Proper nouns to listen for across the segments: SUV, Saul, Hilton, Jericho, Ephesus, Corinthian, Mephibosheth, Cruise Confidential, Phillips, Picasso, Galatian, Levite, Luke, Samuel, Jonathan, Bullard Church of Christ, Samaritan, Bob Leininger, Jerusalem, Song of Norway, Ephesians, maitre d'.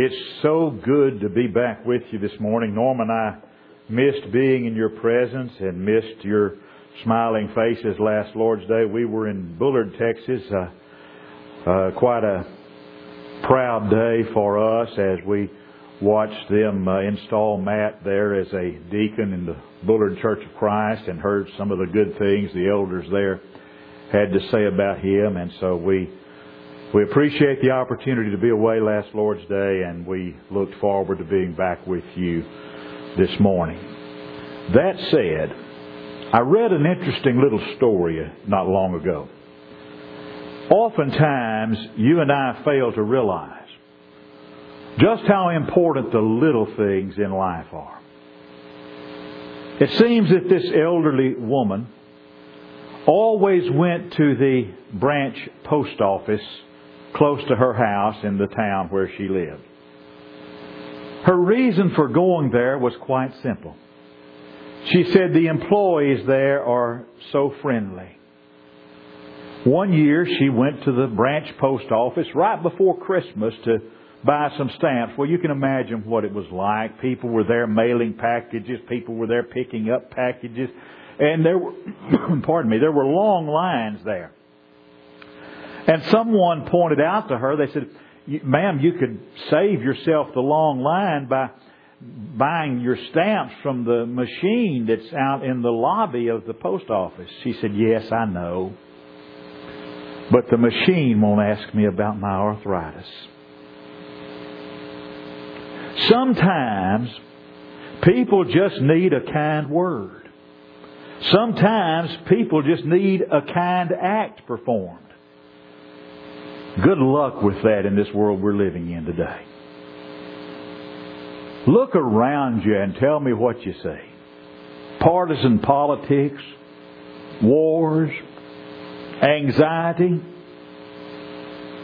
It's so good to be back with you this morning. Norm and I missed being in your presence and missed your smiling faces last Lord's Day. We were in Bullard, Texas. Quite a proud day for us as we watched them install Matt there as a deacon in the Bullard Church of Christ and heard some of the good things the elders there had to say about him. And so we appreciate the opportunity to be away last Lord's Day, and we look forward to being back with you this morning. That said, I read an interesting little story not long ago. Oftentimes, you and I fail to realize just how important the little things in life are. It seems that this elderly woman always went to the branch post office close to her house in the town where she lived. Her reason for going there was quite simple. She said the employees there are so friendly. One year she went to the branch post office right before Christmas to buy some stamps. Well, you can imagine what it was like. People were there mailing packages. People were there picking up packages. And there were long lines there. And someone pointed out to her, they said, "Ma'am, you could save yourself the long line by buying your stamps from the machine that's out in the lobby of the post office." She said, "Yes, I know. But the machine won't ask me about my arthritis." Sometimes people just need a kind word. Sometimes people just need a kind act performed. Good luck with that in this world we're living in today. Look around you and tell me what you see. Partisan politics, wars, anxiety,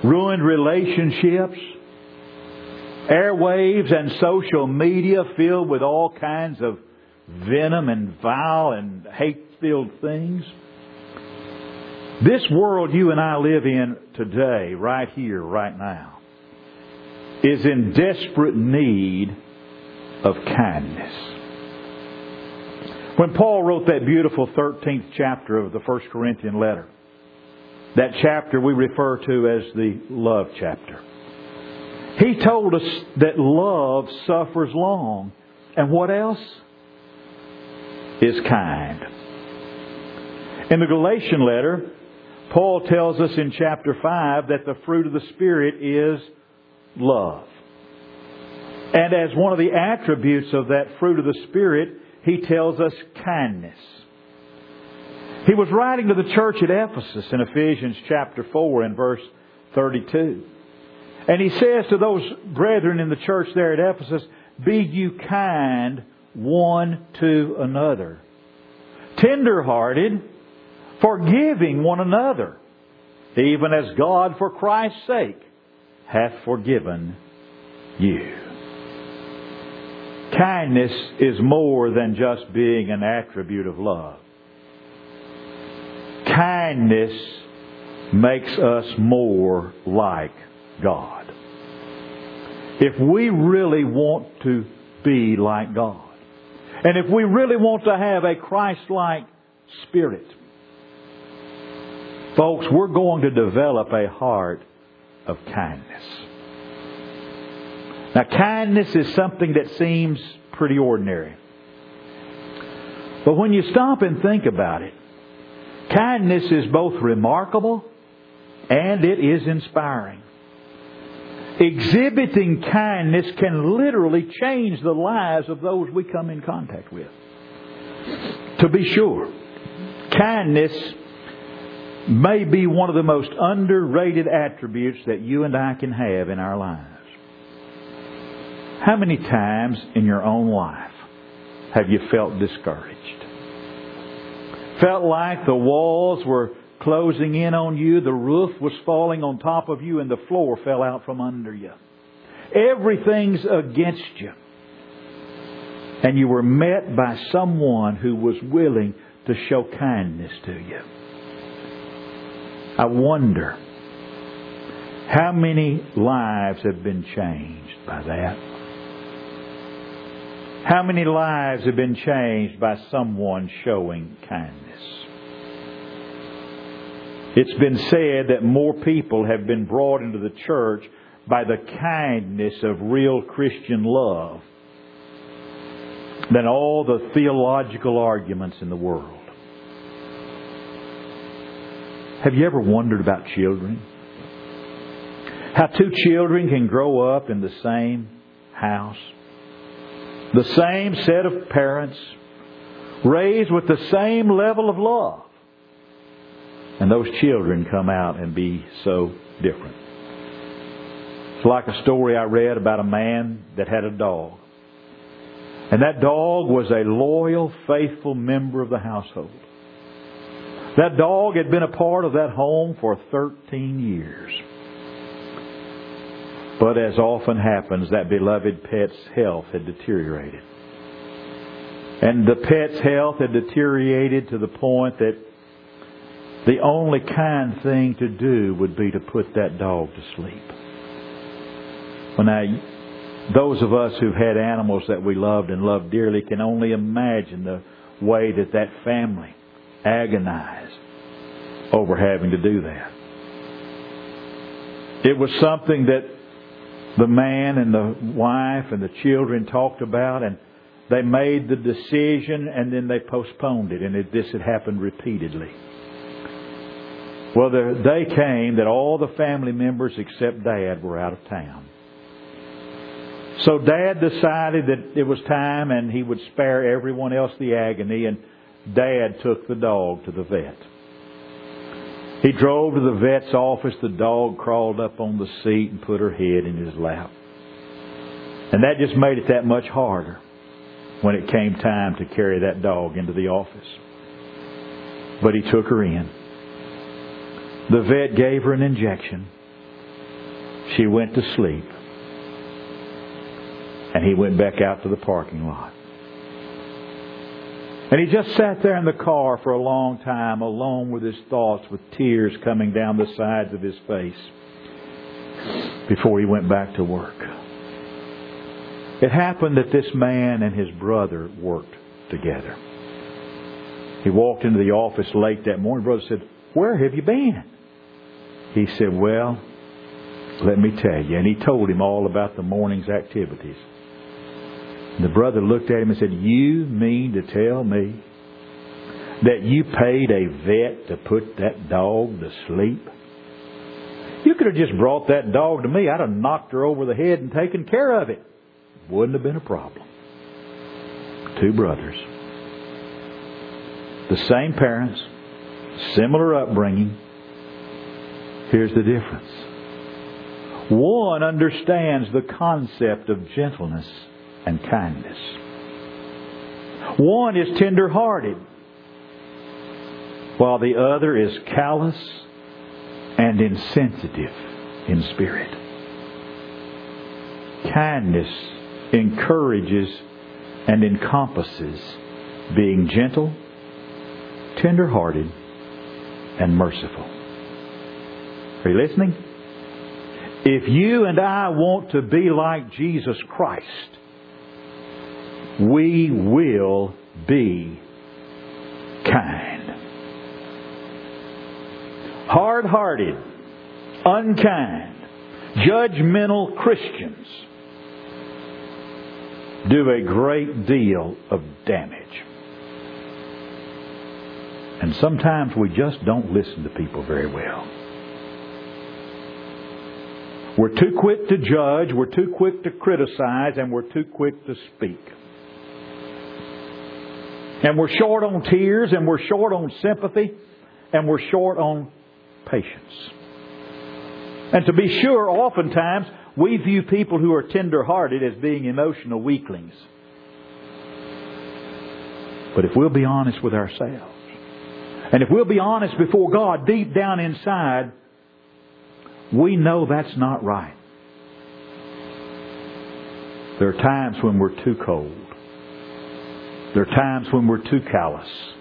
ruined relationships, airwaves and social media filled with all kinds of venom and vile and hate-filled things. This world you and I live in today, right here, right now, is in desperate need of kindness. When Paul wrote that beautiful 13th chapter of the First Corinthian letter, that chapter we refer to as the love chapter, he told us that love suffers long. And what else? Is kind. In the Galatian letter, Paul tells us in chapter 5 that the fruit of the Spirit is love. And as one of the attributes of that fruit of the Spirit, he tells us kindness. He was writing to the church at Ephesus in Ephesians chapter 4 and verse 32. And he says to those brethren in the church there at Ephesus, "Be you kind one to another, tender-hearted, forgiving one another, even as God for Christ's sake hath forgiven you." Kindness is more than just being an attribute of love. Kindness makes us more like God. If we really want to be like God, and if we really want to have a Christ-like spirit, folks, we're going to develop a heart of kindness. Now, kindness is something that seems pretty ordinary. But when you stop and think about it, kindness is both remarkable and it is inspiring. Exhibiting kindness can literally change the lives of those we come in contact with. To be sure, kindness may be one of the most underrated attributes that you and I can have in our lives. How many times in your own life have you felt discouraged? Felt like the walls were closing in on you, the roof was falling on top of you, and the floor fell out from under you. Everything's against you. And you were met by someone who was willing to show kindness to you. I wonder How many lives have been changed by that? How many lives have been changed by someone showing kindness? It's been said that more people have been brought into the church by the kindness of real Christian love than all the theological arguments in the world. Have you ever wondered about children? How two children can grow up in the same house, the same set of parents, raised with the same level of love, and those children come out and be so different. It's like a story I read about a man that had a dog. And that dog was a loyal, faithful member of the household. That dog had been a part of that home for 13 years. But as often happens, that beloved pet's health had deteriorated. And the pet's health had deteriorated to the point that the only kind thing to do would be to put that dog to sleep. Those of us who've had animals that we loved and loved dearly can only imagine the way that that family agonized over having to do that. It was something that the man and the wife and the children talked about, and they made the decision and then they postponed it, and this had happened repeatedly. Well, the day came that all the family members except Dad were out of town. So Dad decided that it was time and he would spare everyone else the agony, and Dad took the dog to the vet. He drove to the vet's office. The dog crawled up on the seat and put her head in his lap. And that just made it that much harder when it came time to carry that dog into the office. But he took her in. The vet gave her an injection. She went to sleep. And he went back out to the parking lot. And he just sat there in the car for a long time, alone with his thoughts, with tears coming down the sides of his face, before he went back to work. It happened that this man and his brother worked together. He walked into the office late that morning. Brother said, "Where have you been?" He said, "Well, let me tell you." And he told him all about the morning's activities. The brother looked at him and said, "You mean to tell me that you paid a vet to put that dog to sleep? You could have just brought that dog to me. I'd have knocked her over the head and taken care of it. Wouldn't have been a problem." Two brothers. The same parents, similar upbringing. Here's the difference. One understands the concept of gentleness and kindness. One is tender-hearted, while the other is callous and insensitive in spirit. Kindness encourages and encompasses being gentle, tender-hearted, and merciful. Are you listening? If you and I want to be like Jesus Christ, we will be kind. Hard-hearted, unkind, judgmental Christians do a great deal of damage. And sometimes we just don't listen to people very well. We're too quick to judge, we're too quick to criticize, and we're too quick to speak. And we're short on tears, and we're short on sympathy, and we're short on patience. And to be sure, oftentimes, we view people who are tender-hearted as being emotional weaklings. But if we'll be honest with ourselves, and if we'll be honest before God, deep down inside, we know that's not right. There are times when we're too cold. There are times when we're too callous.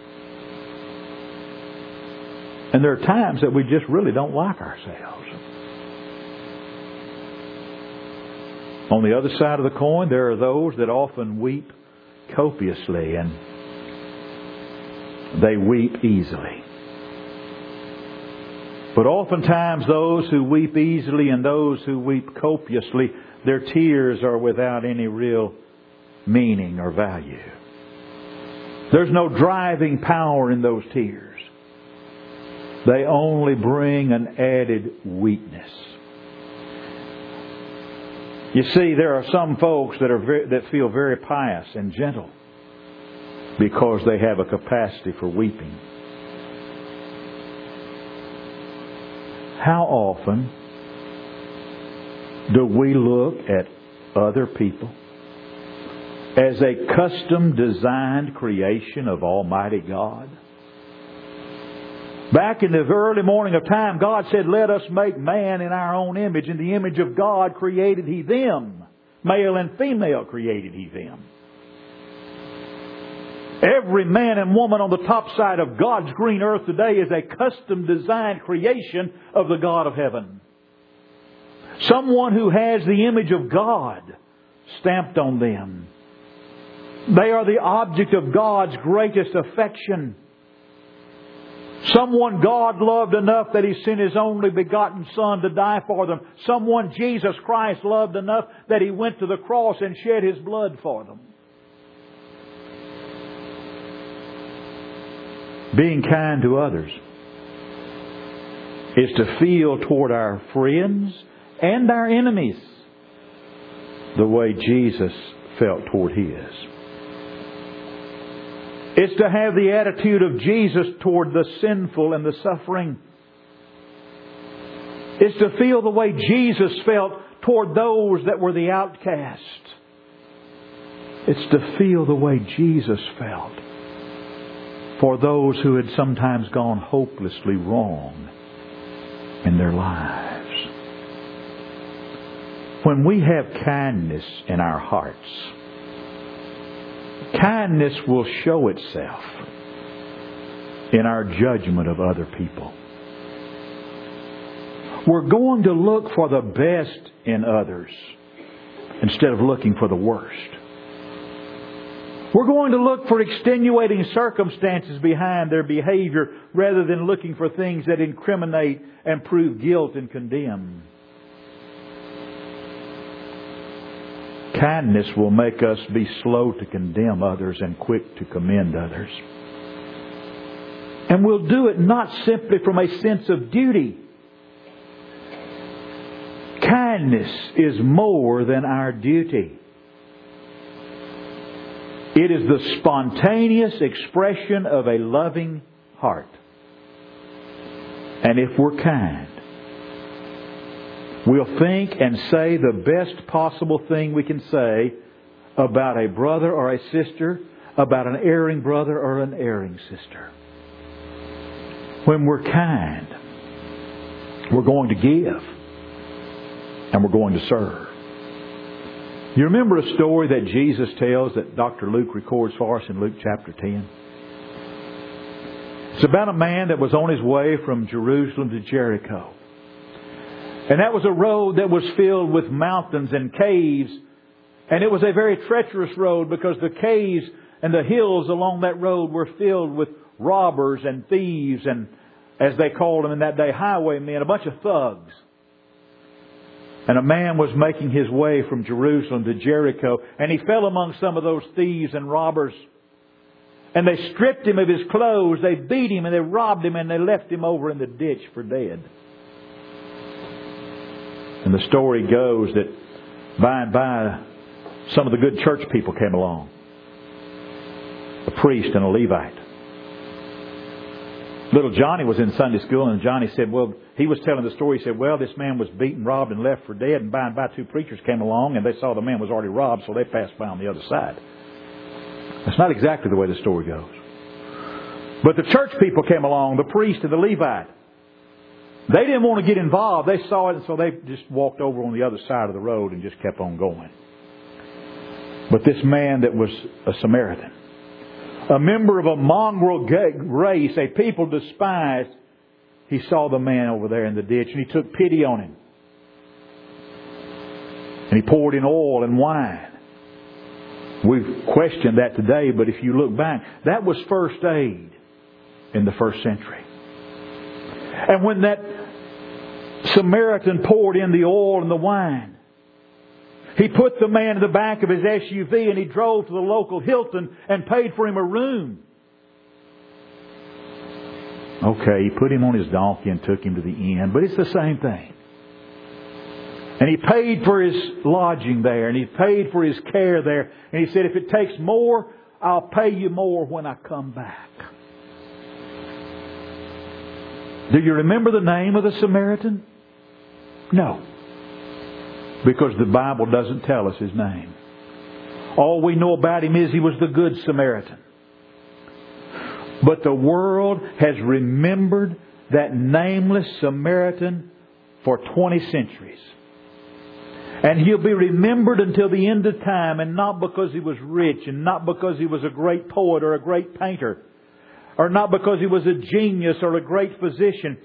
And there are times that we just really don't like ourselves. On the other side of the coin, there are those that often weep copiously, and they weep easily. But oftentimes those who weep easily and those who weep copiously, their tears are without any real meaning or value. There's no driving power in those tears. They only bring an added weakness. You see, there are some folks that feel very pious and gentle because they have a capacity for weeping. How often do we look at other people as a custom-designed creation of Almighty God? Back in the early morning of time, God said, "Let us make man in our own image. In the image of God created He them. Male and female created He them." Every man and woman on the top side of God's green earth today is a custom-designed creation of the God of heaven. Someone who has the image of God stamped on them. They are the object of God's greatest affection. Someone God loved enough that He sent His only begotten Son to die for them. Someone Jesus Christ loved enough that He went to the cross and shed His blood for them. Being kind to others is to feel toward our friends and our enemies the way Jesus felt toward His. It's to have the attitude of Jesus toward the sinful and the suffering. It's to feel the way Jesus felt toward those that were the outcast. It's to feel the way Jesus felt for those who had sometimes gone hopelessly wrong in their lives. When we have kindness in our hearts, kindness will show itself in our judgment of other people. We're going to look for the best in others instead of looking for the worst. We're going to look for extenuating circumstances behind their behavior rather than looking for things that incriminate and prove guilt and condemn. Kindness will make us be slow to condemn others and quick to commend others. And we'll do it not simply from a sense of duty. Kindness is more than our duty. It is the spontaneous expression of a loving heart. And if we're kind, we'll think and say the best possible thing we can say about a brother or a sister, about an erring brother or an erring sister. When we're kind, we're going to give and we're going to serve. You remember a story that Jesus tells that Dr. Luke records for us in Luke chapter 10? It's about a man that was on his way from Jerusalem to Jericho. And that was a road that was filled with mountains and caves. And it was a very treacherous road because the caves and the hills along that road were filled with robbers and thieves and, as they called them in that day, highwaymen, a bunch of thugs. And a man was making his way from Jerusalem to Jericho, and he fell among some of those thieves and robbers. And they stripped him of his clothes, they beat him, and they robbed him, and they left him over in the ditch for dead. And the story goes that by and by, some of the good church people came along. A priest and a Levite. Little Johnny was in Sunday school, and Johnny said, well, he was telling the story. He said, well, this man was beaten, robbed, and left for dead. And by two preachers came along, and they saw the man was already robbed, so they passed by on the other side. That's not exactly the way the story goes. But the church people came along, the priest and the Levite. They didn't want to get involved. They saw it, and so they just walked over on the other side of the road and just kept on going. But this man that was a Samaritan, a member of a mongrel race, a people despised, he saw the man over there in the ditch, and he took pity on him. And he poured in oil and wine. We've questioned that today, but if you look back, that was first aid in the first century. And when that Samaritan poured in the oil and the wine, he put the man in the back of his SUV and he drove to the local Hilton and paid for him a room. Okay, he put him on his donkey and took him to the inn, but it's the same thing. And he paid for his lodging there, and he paid for his care there. And he said, if it takes more, I'll pay you more when I come back. Do you remember the name of the Samaritan? No. Because the Bible doesn't tell us his name. All we know about him is he was the Good Samaritan. But the world has remembered that nameless Samaritan for 20 centuries. And he'll be remembered until the end of time, and not because he was rich, and not because he was a great poet or a great painter, or not because he was a genius or a great physician.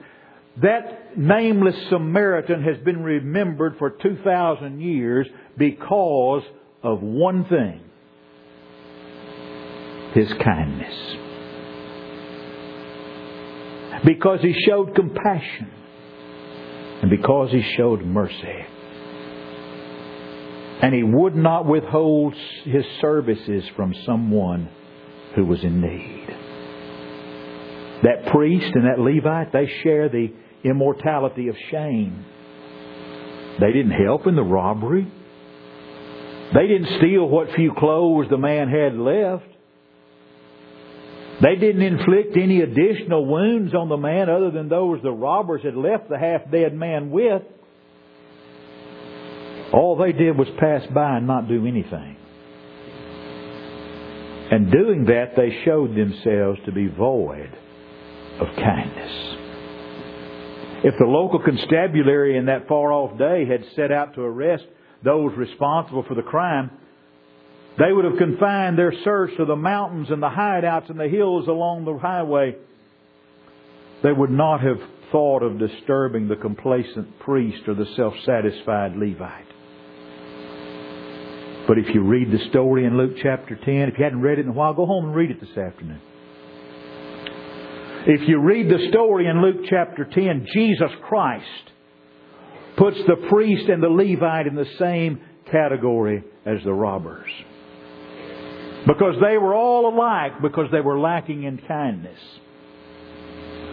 That nameless Samaritan has been remembered for 2,000 years because of one thing: his kindness. Because he showed compassion. And because he showed mercy. And he would not withhold his services from someone who was in need. That priest and that Levite, they share the immortality of shame. They didn't help in the robbery. They didn't steal what few clothes the man had left. They didn't inflict any additional wounds on the man other than those the robbers had left the half-dead man with. All they did was pass by and not do anything. And doing that, they showed themselves to be void of kindness. If the local constabulary in that far-off day had set out to arrest those responsible for the crime, they would have confined their search to the mountains and the hideouts and the hills along the highway. They would not have thought of disturbing the complacent priest or the self-satisfied Levite. But if you read the story in Luke chapter 10, if you hadn't read it in a while, go home and read it this afternoon. If you read the story in Luke chapter 10, Jesus Christ puts the priest and the Levite in the same category as the robbers. Because they were all alike, because they were lacking in kindness.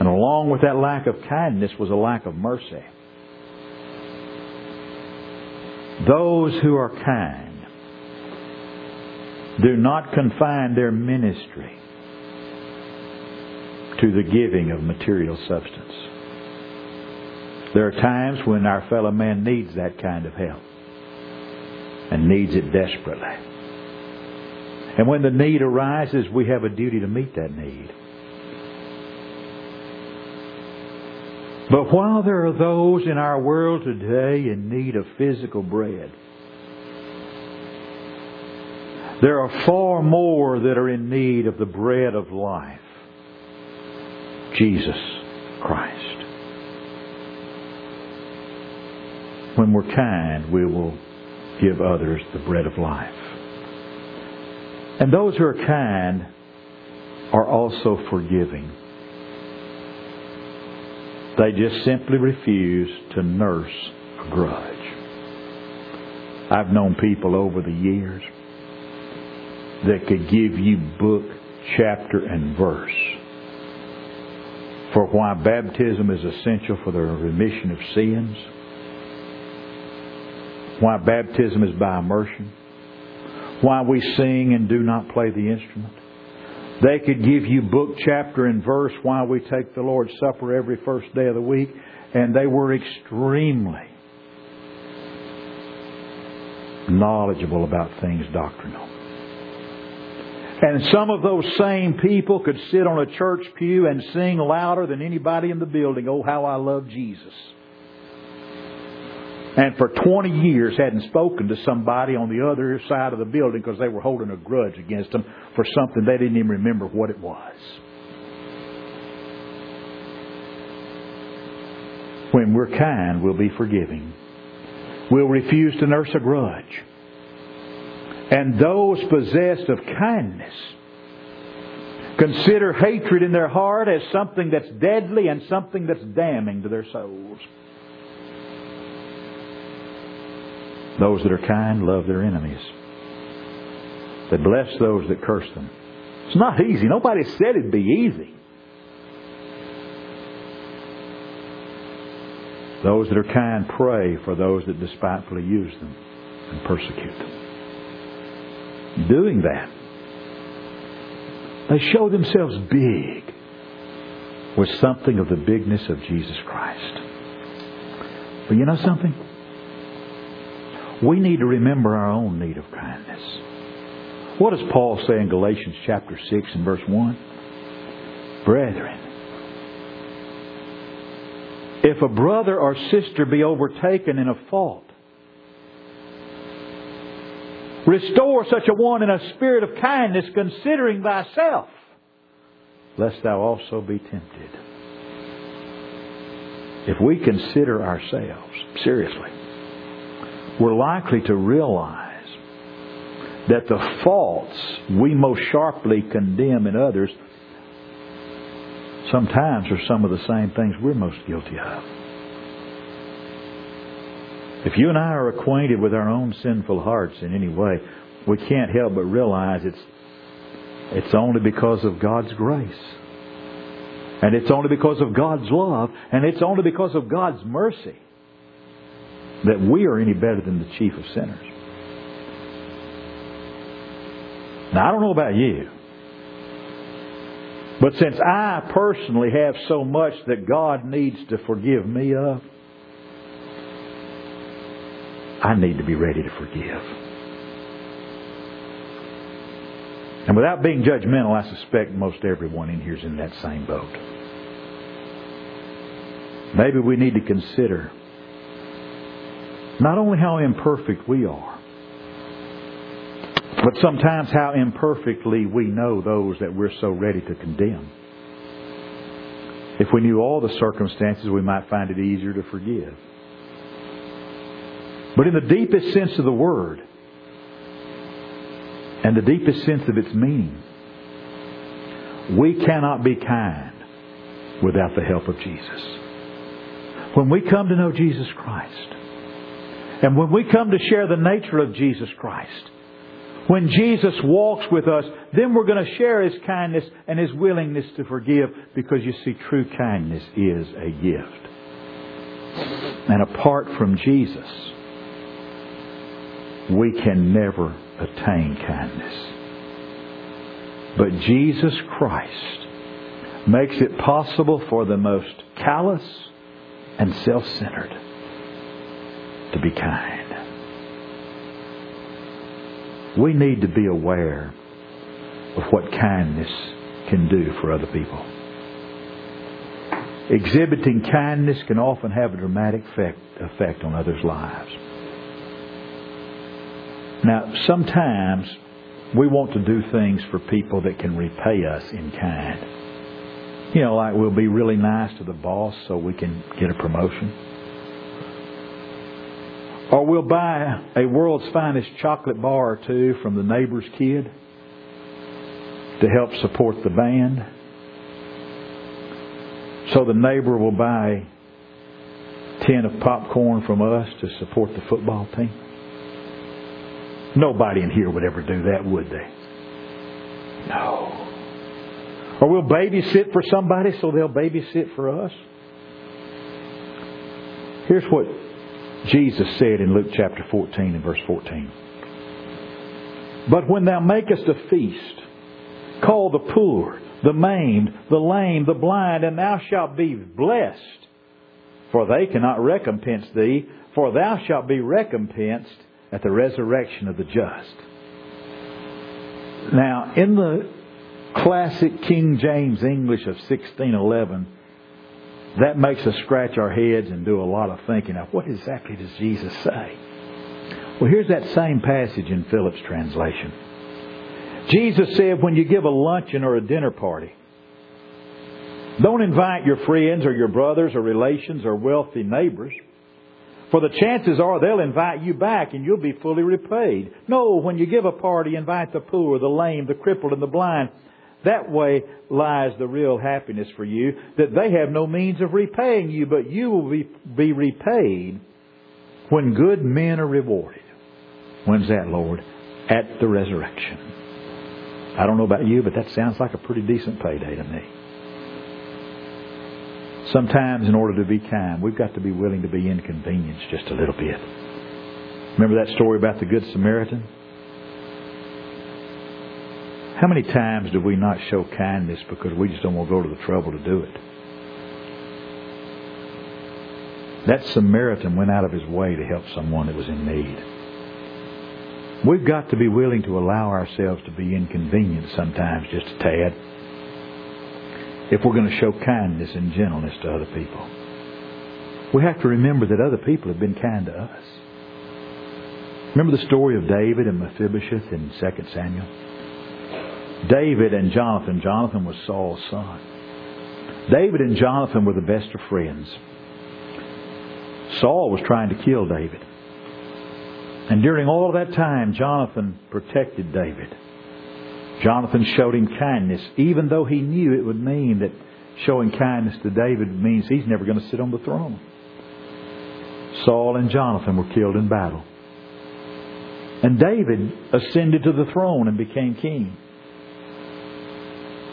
And along with that lack of kindness was a lack of mercy. Those who are kind do not confine their ministry to the giving of material substance. There are times when our fellow man needs that kind of help and needs it desperately. And when the need arises, we have a duty to meet that need. But while there are those in our world today in need of physical bread, there are far more that are in need of the bread of life, Jesus Christ. When we're kind, we will give others the bread of life. And those who are kind are also forgiving. They just simply refuse to nurse a grudge. I've known people over the years that could give you book, chapter, and verse for why baptism is essential for the remission of sins, why baptism is by immersion, why we sing and do not play the instrument. They could give you book, chapter, and verse why we take the Lord's Supper every first day of the week. And they were extremely knowledgeable about things doctrinal. And some of those same people could sit on a church pew and sing louder than anybody in the building, "Oh, how I love Jesus." And for 20 years hadn't spoken to somebody on the other side of the building because they were holding a grudge against them for something they didn't even remember what it was. When we're kind, we'll be forgiving. will refuse to nurse a grudge. And those possessed of kindness consider hatred in their heart as something that's deadly and something that's damning to their souls. Those that are kind love their enemies. They bless those that curse them. It's not easy. Nobody said it'd be easy. Those that are kind pray for those that despitefully use them and persecute them. Doing that, they show themselves big with something of the bigness of Jesus Christ. But you know something? We need to remember our own need of kindness. What does Paul say in Galatians chapter 6 and verse 1? Brethren, if a brother or sister be overtaken in a fault, restore such a one in a spirit of kindness, considering thyself, lest thou also be tempted. If we consider ourselves seriously, we're likely to realize that the faults we most sharply condemn in others sometimes are some of the same things we're most guilty of. If you and I are acquainted with our own sinful hearts in any way, we can't help but realize it's only because of God's grace. And it's only because of God's love. And it's only because of God's mercy that we are any better than the chief of sinners. Now, I don't know about you, but since I personally have so much that God needs to forgive me of, I need to be ready to forgive. And without being judgmental, I suspect most everyone in here is in that same boat. Maybe we need to consider not only how imperfect we are, but sometimes how imperfectly we know those that we're so ready to condemn. If we knew all the circumstances, we might find it easier to forgive. But in the deepest sense of the word, and the deepest sense of its meaning, we cannot be kind without the help of Jesus. When we come to know Jesus Christ, and when we come to share the nature of Jesus Christ, when Jesus walks with us, then we're going to share His kindness and His willingness to forgive, because you see, true kindness is a gift. And apart from Jesus, we can never attain kindness. But Jesus Christ makes it possible for the most callous and self-centered to be kind. We need to be aware of what kindness can do for other people. Exhibiting kindness can often have a dramatic effect on others' lives. Now, sometimes we want to do things for people that can repay us in kind. You know, like we'll be really nice to the boss so we can get a promotion. Or we'll buy a world's finest chocolate bar or two from the neighbor's kid to help support the band. So the neighbor will buy a tin of popcorn from us to support the football team. Nobody in here would ever do that, would they? No. Or we'll babysit for somebody so they'll babysit for us. Here's what Jesus said in Luke chapter 14 and verse 14. But when thou makest a feast, call the poor, the maimed, the lame, the blind, and thou shalt be blessed, for they cannot recompense thee, for thou shalt be recompensed at the resurrection of the just. Now, in the classic King James English of 1611, that makes us scratch our heads and do a lot of thinking. Now, what exactly does Jesus say? Well, here's that same passage in Phillips' translation. Jesus said, when you give a luncheon or a dinner party, don't invite your friends or your brothers or relations or wealthy neighbors, For the chances are they'll invite you back and you'll be fully repaid. No, when you give a party, invite the poor, the lame, the crippled, and the blind. That way lies the real happiness for you, that they have no means of repaying you, but you will be repaid when good men are rewarded. When's that, Lord? At the resurrection. I don't know about you, but that sounds like a pretty decent payday to me. Sometimes in order to be kind, we've got to be willing to be inconvenienced just a little bit. Remember that story about the Good Samaritan? How many times do we not show kindness because we just don't want to go to the trouble to do it? That Samaritan went out of his way to help someone that was in need. We've got to be willing to allow ourselves to be inconvenienced sometimes just a tad, if we're going to show kindness and gentleness to other people. We have to remember that other people have been kind to us. Remember the story of David and Mephibosheth in 2 Samuel? David and Jonathan. Jonathan was Saul's son. David and Jonathan were the best of friends. Saul was trying to kill David. And during all that time, Jonathan protected David. Jonathan showed him kindness, even though he knew it would mean that showing kindness to David means he's never going to sit on the throne. Saul and Jonathan were killed in battle. And David ascended to the throne and became king.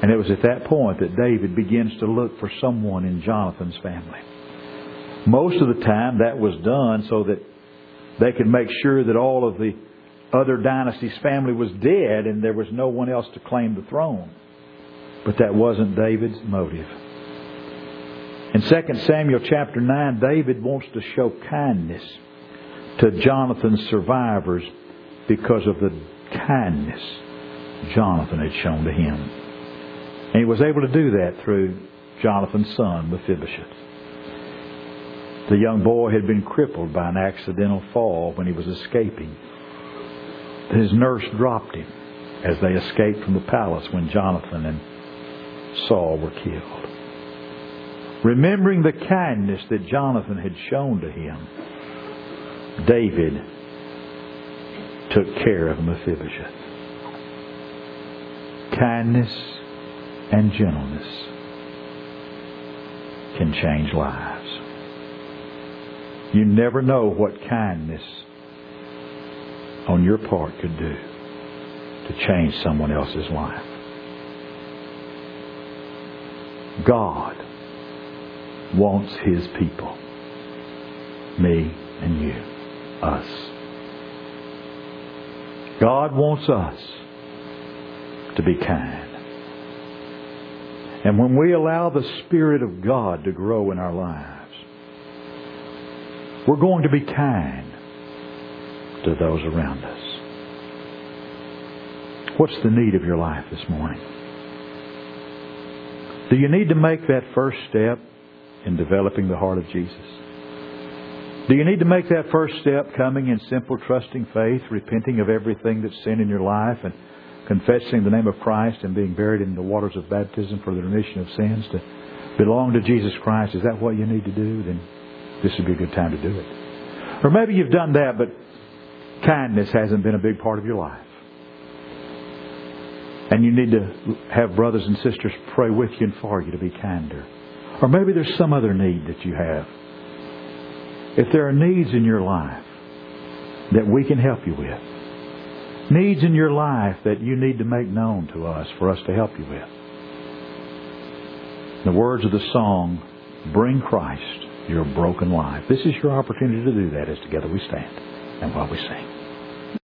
And it was at that point that David begins to look for someone in Jonathan's family. Most of the time that was done so that they could make sure that all of the other dynasty's family was dead and there was no one else to claim the throne. But that wasn't David's motive. In 2 Samuel chapter 9, David wants to show kindness to Jonathan's survivors because of the kindness Jonathan had shown to him. And he was able to do that through Jonathan's son, Mephibosheth. The young boy had been crippled by an accidental fall when he was escaping. His nurse dropped him as they escaped from the palace when Jonathan and Saul were killed. Remembering the kindness that Jonathan had shown to him, David took care of Mephibosheth. Kindness and gentleness can change lives. You never know what kindness on your part could do to change someone else's life. God wants His people, me and you, us. God wants us to be kind. And when we allow the Spirit of God to grow in our lives, we're going to be kind to those around us. What's the need of your life this morning? Do you need to make that first step in developing the heart of Jesus? Do you need to make that first step coming in simple, trusting faith, repenting of everything that's sin in your life, and confessing the name of Christ and being buried in the waters of baptism for the remission of sins to belong to Jesus Christ? Is that what you need to do? Then this would be a good time to do it. Or maybe you've done that, but kindness hasn't been a big part of your life. And you need to have brothers and sisters pray with you and for you to be kinder. Or maybe there's some other need that you have. If there are needs in your life that we can help you with, needs in your life that you need to make known to us for us to help you with. In the words of the song, "Bring Christ Your Broken Life." This is your opportunity to do that as together we stand and while we sing.